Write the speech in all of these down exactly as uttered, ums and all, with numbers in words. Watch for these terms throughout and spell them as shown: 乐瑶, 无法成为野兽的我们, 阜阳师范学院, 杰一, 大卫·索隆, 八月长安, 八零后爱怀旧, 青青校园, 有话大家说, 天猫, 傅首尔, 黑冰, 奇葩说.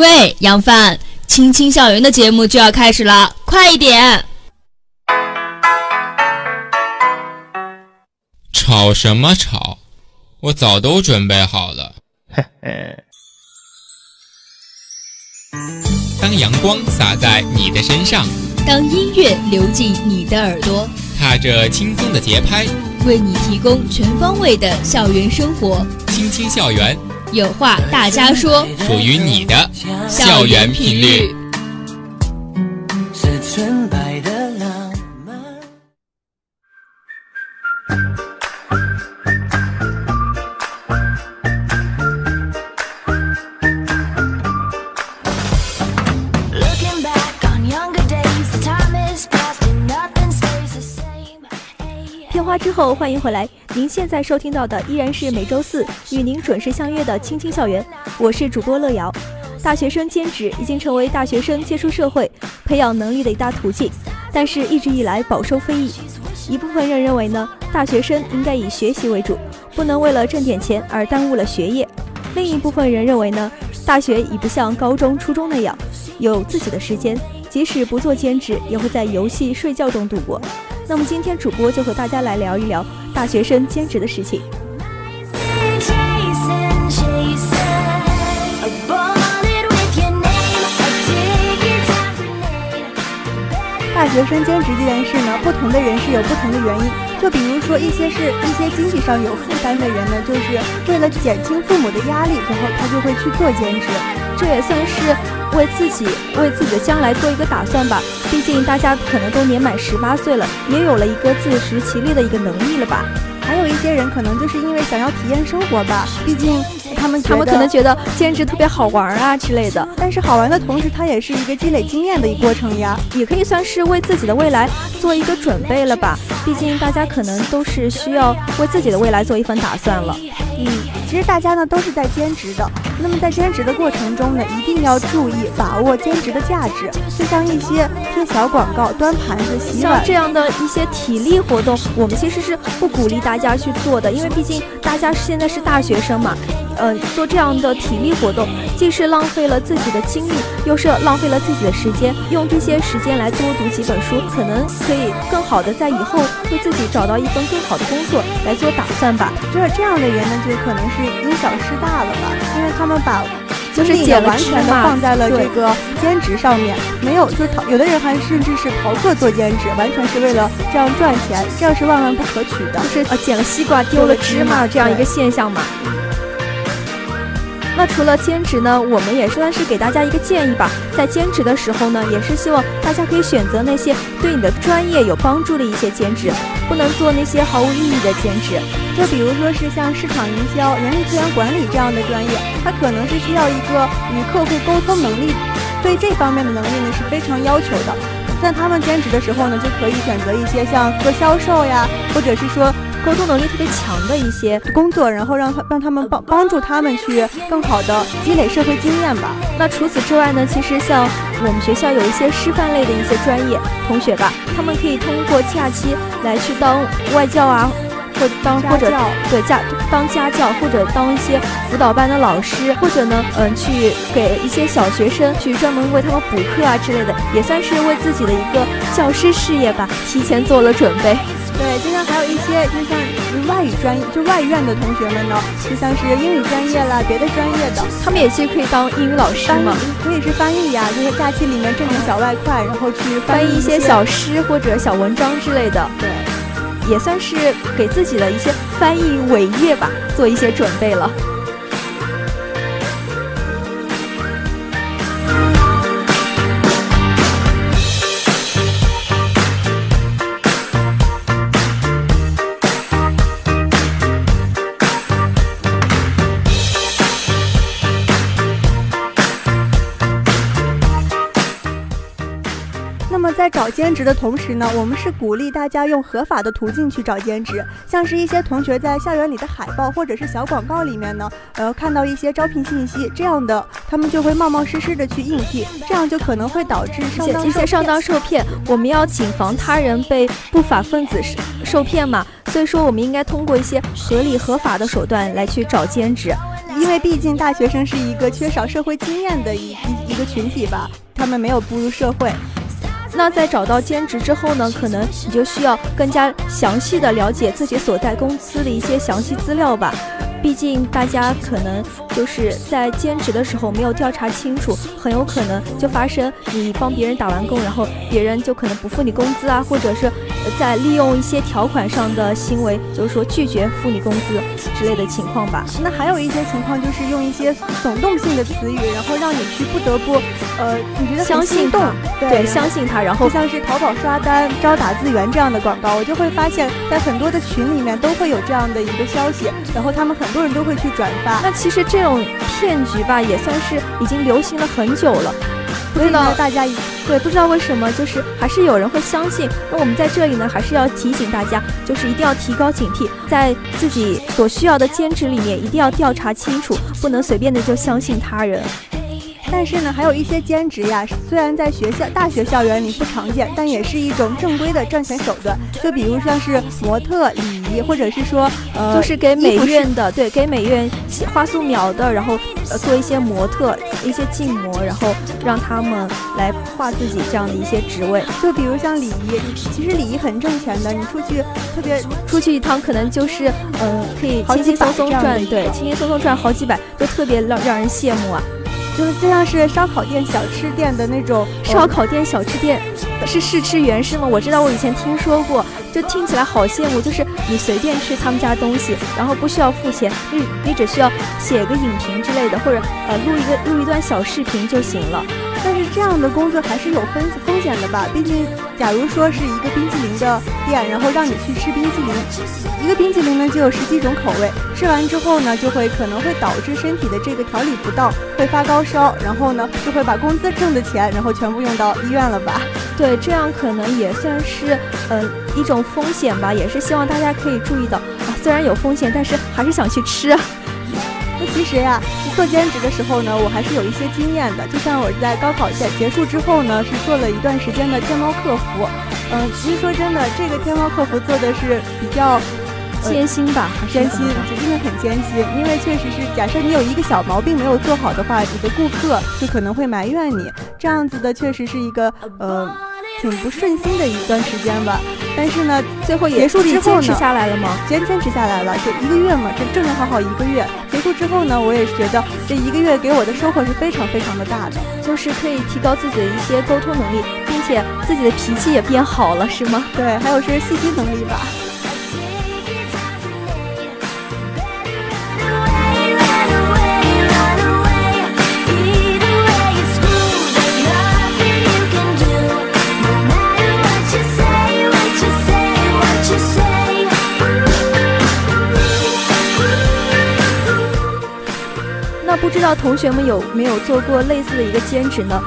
喂，杨帆，青青校园的节目就要开始了，快一点！吵什么吵？我早都准备好了。嘿嘿。当阳光洒在你的身上，当音乐流进你的耳朵，踏着轻松的节拍，为你提供全方位的校园生活。青青校园，有话大家说，属于你的校园频率。是纯白的浪漫。片花之后，欢迎回来。您现在收听到的依然是每周四与您准时相约的青青校园，我是主播乐瑶。大学生兼职已经成为大学生接触社会、培养能力的一大途径，但是一直以来饱受非议。一部分人认为呢，大学生应该以学习为主，不能为了挣点钱而耽误了学业。另一部分人认为呢，大学已不像高中、初中那样有自己的时间，即使不做兼职，也会在游戏、睡觉中度过。那么今天主播就和大家来聊一聊大学生兼职的事情。大学生兼职这件事呢，不同的人是有不同的原因。就比如说，一些是一些经济上有负担的人呢，就是为了减轻父母的压力，然后他就会去做兼职，这也算是为自己为自己的将来做一个打算吧。毕竟大家可能都年满十八岁了，也有了一个自食其力的一个能力了吧。还有一些人可能就是因为想要体验生活吧，毕竟他们他们可能觉得兼职特别好玩啊之类的。但是好玩的同时，它也是一个积累经验的一个过程呀，也可以算是为自己的未来做一个准备了吧。毕竟大家可能都是需要为自己的未来做一份打算了。嗯，其实大家呢都是在兼职的。那么在兼职的过程中呢，一定要注意把握兼职的价值。就像一些贴小广告、端盘子、洗碗像这样的一些体力活动，我们其实是不鼓励大家去做的，因为毕竟大家现在是大学生嘛。嗯、呃，做这样的体力活动，既是浪费了自己的精力，又是浪费了自己的时间。用这些时间来多读几本书，可能可以更好的在以后为自己找到一份更好的工作来做打算吧。这这样的人呢，就可能是因小失大了吧，因为他们把就是也完全的放在了这个兼职上面，没有就逃，有的人还甚至是逃课做兼职，完全是为了这样赚钱，这样是万万不可取的。就是呃，捡了西瓜丢了芝麻这样一个现象嘛。那除了兼职呢，我们也算是给大家一个建议吧。在兼职的时候呢，也是希望大家可以选择那些对你的专业有帮助的一些兼职，不能做那些毫无意义的兼职。就比如说是像市场营销、人力资源管理这样的专业，它可能是需要一个与客户沟通能力，对这方面的能力呢是非常要求的。但他们兼职的时候呢，就可以选择一些像做销售呀，或者是说沟通能力特别强的一些工作，然后让他让他们帮帮助他们去更好的积累社会经验吧。那除此之外呢，其实像我们学校有一些师范类的一些专业同学吧，他们可以通过假期来去当外教啊，或者当或者对家当家教，或者当一些辅导班的老师，或者呢，嗯，去给一些小学生去专门为他们补课啊之类的，也算是为自己的一个教师事业吧，提前做了准备。对，就像还有一些，就像外语专业，就外语院的同学们呢，就像是英语专业啦、别的专业的，他们也其实可以当英语老师嘛，可以是翻译呀、啊，就是假期里面挣点小外快，然后去翻译一些小诗或者小文章之类的。对，也算是给自己的一些翻译伟业吧，做一些准备了。在找兼职的同时呢，我们是鼓励大家用合法的途径去找兼职，像是一些同学在校园里的海报或者是小广告里面呢，呃，看到一些招聘信息，这样的他们就会冒冒失失的去应聘，这样就可能会导致上当受骗。一些上当受骗，我们要谨防他人被不法分子受骗嘛，所以说我们应该通过一些合理合法的手段来去找兼职。因为毕竟大学生是一个缺少社会经验的一一个群体吧，他们没有步入社会。那在找到兼职之后呢，可能你就需要更加详细的了解自己所在公司的一些详细资料吧。毕竟大家可能就是在兼职的时候没有调查清楚，很有可能就发生你帮别人打完工，然后别人就可能不付你工资啊，或者是在利用一些条款上的行为，就是说拒绝付你工资之类的情况吧。那还有一些情况就是用一些耸动性的词语，然后让你去不得不呃你觉得相信他，对，相信他，然后就像是淘宝刷单招打字员这样的广告，我就会发现在很多的群里面都会有这样的一个消息，然后他们很很多人都会去转发。那其实这种骗局吧，也算是已经流行了很久了。不知道大家对不知道为什么，就是还是有人会相信。那我们在这里呢，还是要提醒大家，就是一定要提高警惕，在自己所需要的兼职里面，一定要调查清楚，不能随便的就相信他人。但是呢，还有一些兼职呀，虽然在学校、大学校园里不常见，但也是一种正规的赚钱手段。就比如像是模特、礼仪，或者是说，呃，就是给美院的，对，给美院花素描的，然后呃做一些模特、一些静模，然后让他们来画自己这样的一些职位。就比如像礼仪，其实礼仪很挣钱的，你出去特别出去一趟，可能就是嗯、呃，可以轻轻松松赚，对，轻轻松松赚好几百，就特别让让人羡慕啊。就是就像是烧烤店、小吃店的那种，烧烤店、小吃店是试吃员是吗？我知道，我以前听说过，就听起来好羡慕。就是你随便吃他们家东西，然后不需要付钱，你你只需要写个影评之类的，或者呃录一个录一段小视频就行了。但是这样的工作还是有风风险的吧？毕竟，假如说是一个冰淇淋的店，然后让你去吃冰淇淋，一个冰淇淋呢就有十几种口味，吃完之后呢，就会可能会导致身体的这个调理不到，会发高烧，然后呢就会把工资挣的钱，然后全部用到医院了吧？对，这样可能也算是呃一种风险吧，也是希望大家可以注意到啊，虽然有风险，但是还是想去吃。那其实呀、啊，做兼职的时候呢，我还是有一些经验的。就像我在高考结结束之后呢，是做了一段时间的天猫客服。嗯、呃，其实说真的，这个天猫客服做的是比较、呃、艰辛吧，艰辛，真的很艰辛。因为确实是，假设你有一个小毛病没有做好的话，你的顾客就可能会埋怨你。这样子的确实是一个呃挺不顺心的一段时间吧。但是呢，最后也结束之后呢，坚持下来了吗？坚坚持下来了，就一个月嘛，这正正好好一个月。结束之后呢，我也是觉得这一个月给我的收获是非常非常的大的，就是可以提高自己的一些沟通能力，并且自己的脾气也变好了，是吗？对，还有是细心能力吧。不知道同学们有没有做过类似的一个兼职呢？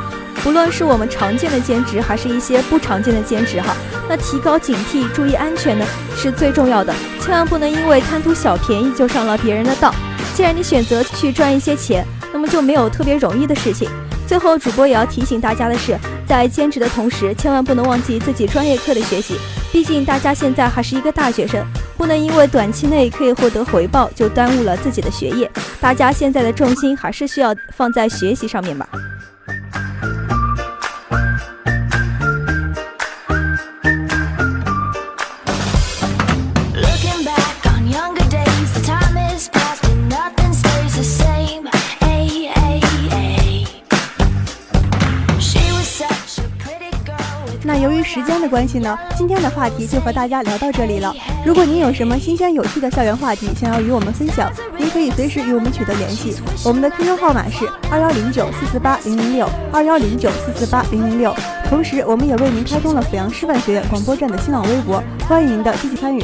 不论是我们常见的兼职，还是一些不常见的兼职哈，那提高警惕、注意安全呢是最重要的，千万不能因为贪图小便宜就上了别人的当。既然你选择去赚一些钱，那么就没有特别容易的事情。最后，主播也要提醒大家的是，在兼职的同时，千万不能忘记自己专业课的学习，毕竟大家现在还是一个大学生。不能因为短期内可以获得回报就耽误了自己的学业，大家现在的重心还是需要放在学习上面吧。那由于时间的关系呢，今天的话题就和大家聊到这里了。如果您有什么新鲜有趣的校园话题想要与我们分享，您可以随时与我们取得联系。我们的 Q Q 号码是二幺零九四四八零零六二幺零九四四八零零六。同时，我们也为您开通了阜阳师范学院广播站的新浪微博，欢迎您的积极参与。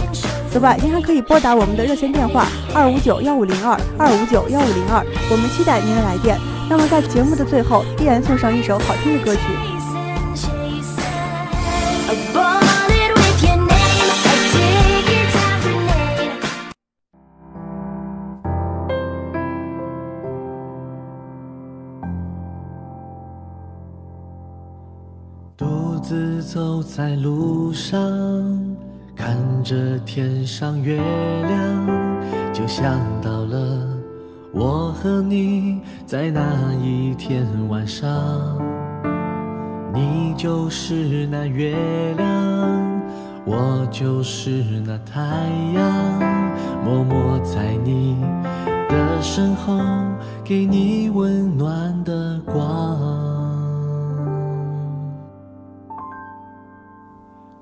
此外，您还可以拨打我们的热线电话二五九幺五零二二五九幺五零二，我们期待您的来电。那么，在节目的最后，依然送上一首好听的歌曲。独自走在路上，看着天上月亮，就想到了我和你在那一天晚上，你就是那月亮，我就是那太阳，默默在你的身后，给你温暖的光。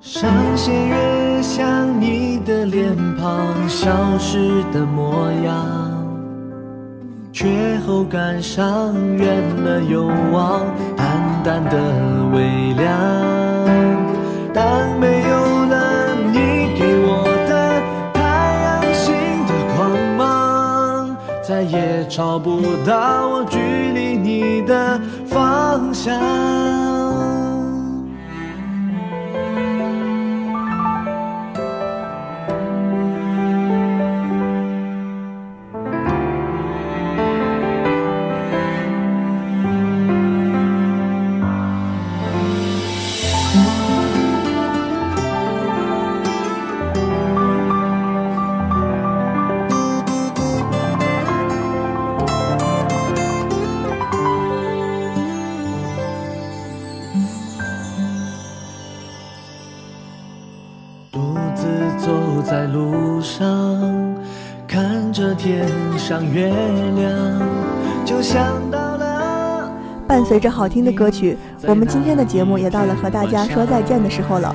上弦月像你的脸庞，消失的模样，却后感伤，远了又望，淡淡的微凉。当没有了你给我的太阳星的光芒，再也找不到我距离你的方向。月亮就想到了。伴随着好听的歌曲，我们今天的节目也到了和大家说再见的时候了。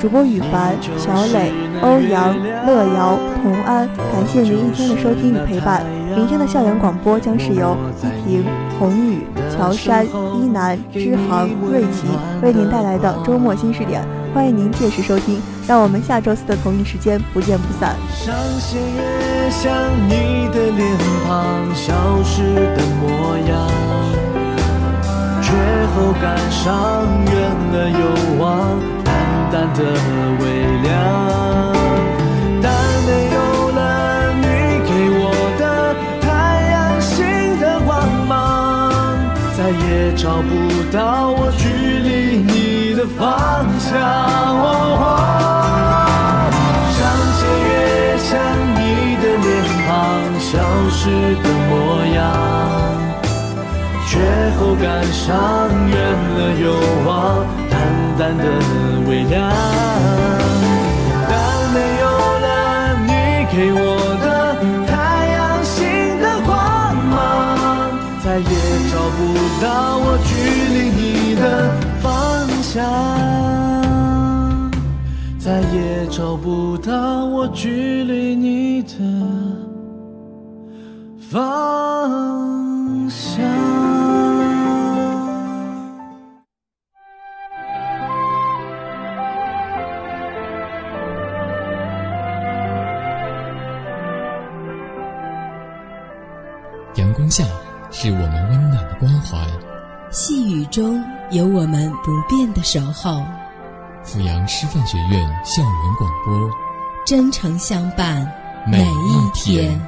主播羽凡、小磊、欧阳、乐瑶、童安，感谢您一天的收听与陪伴。明天的校园广播将是由一婷、红宇、乔山、一南、支航、瑞奇为您带来的周末新视点，欢迎您届时收听。让我们下周四的同一时间不见不散。上弦月像你的脸庞，消失的模样，却后感伤，远了又望，淡淡的微凉。但没有了你给我的太阳星的光芒，再也找不到我距离你的方向。哦哦像你的脸庞，消失的模样，却后感伤，远了又望，淡淡的微凉。但没有了你给我的太阳星的光芒，再也找不到我距离你的方向，再也找不到我距离你的方向。阳光下是我们温暖的关怀，细雨中有我们不变的守候。阜阳师范学院校园广播，真诚相伴每一天。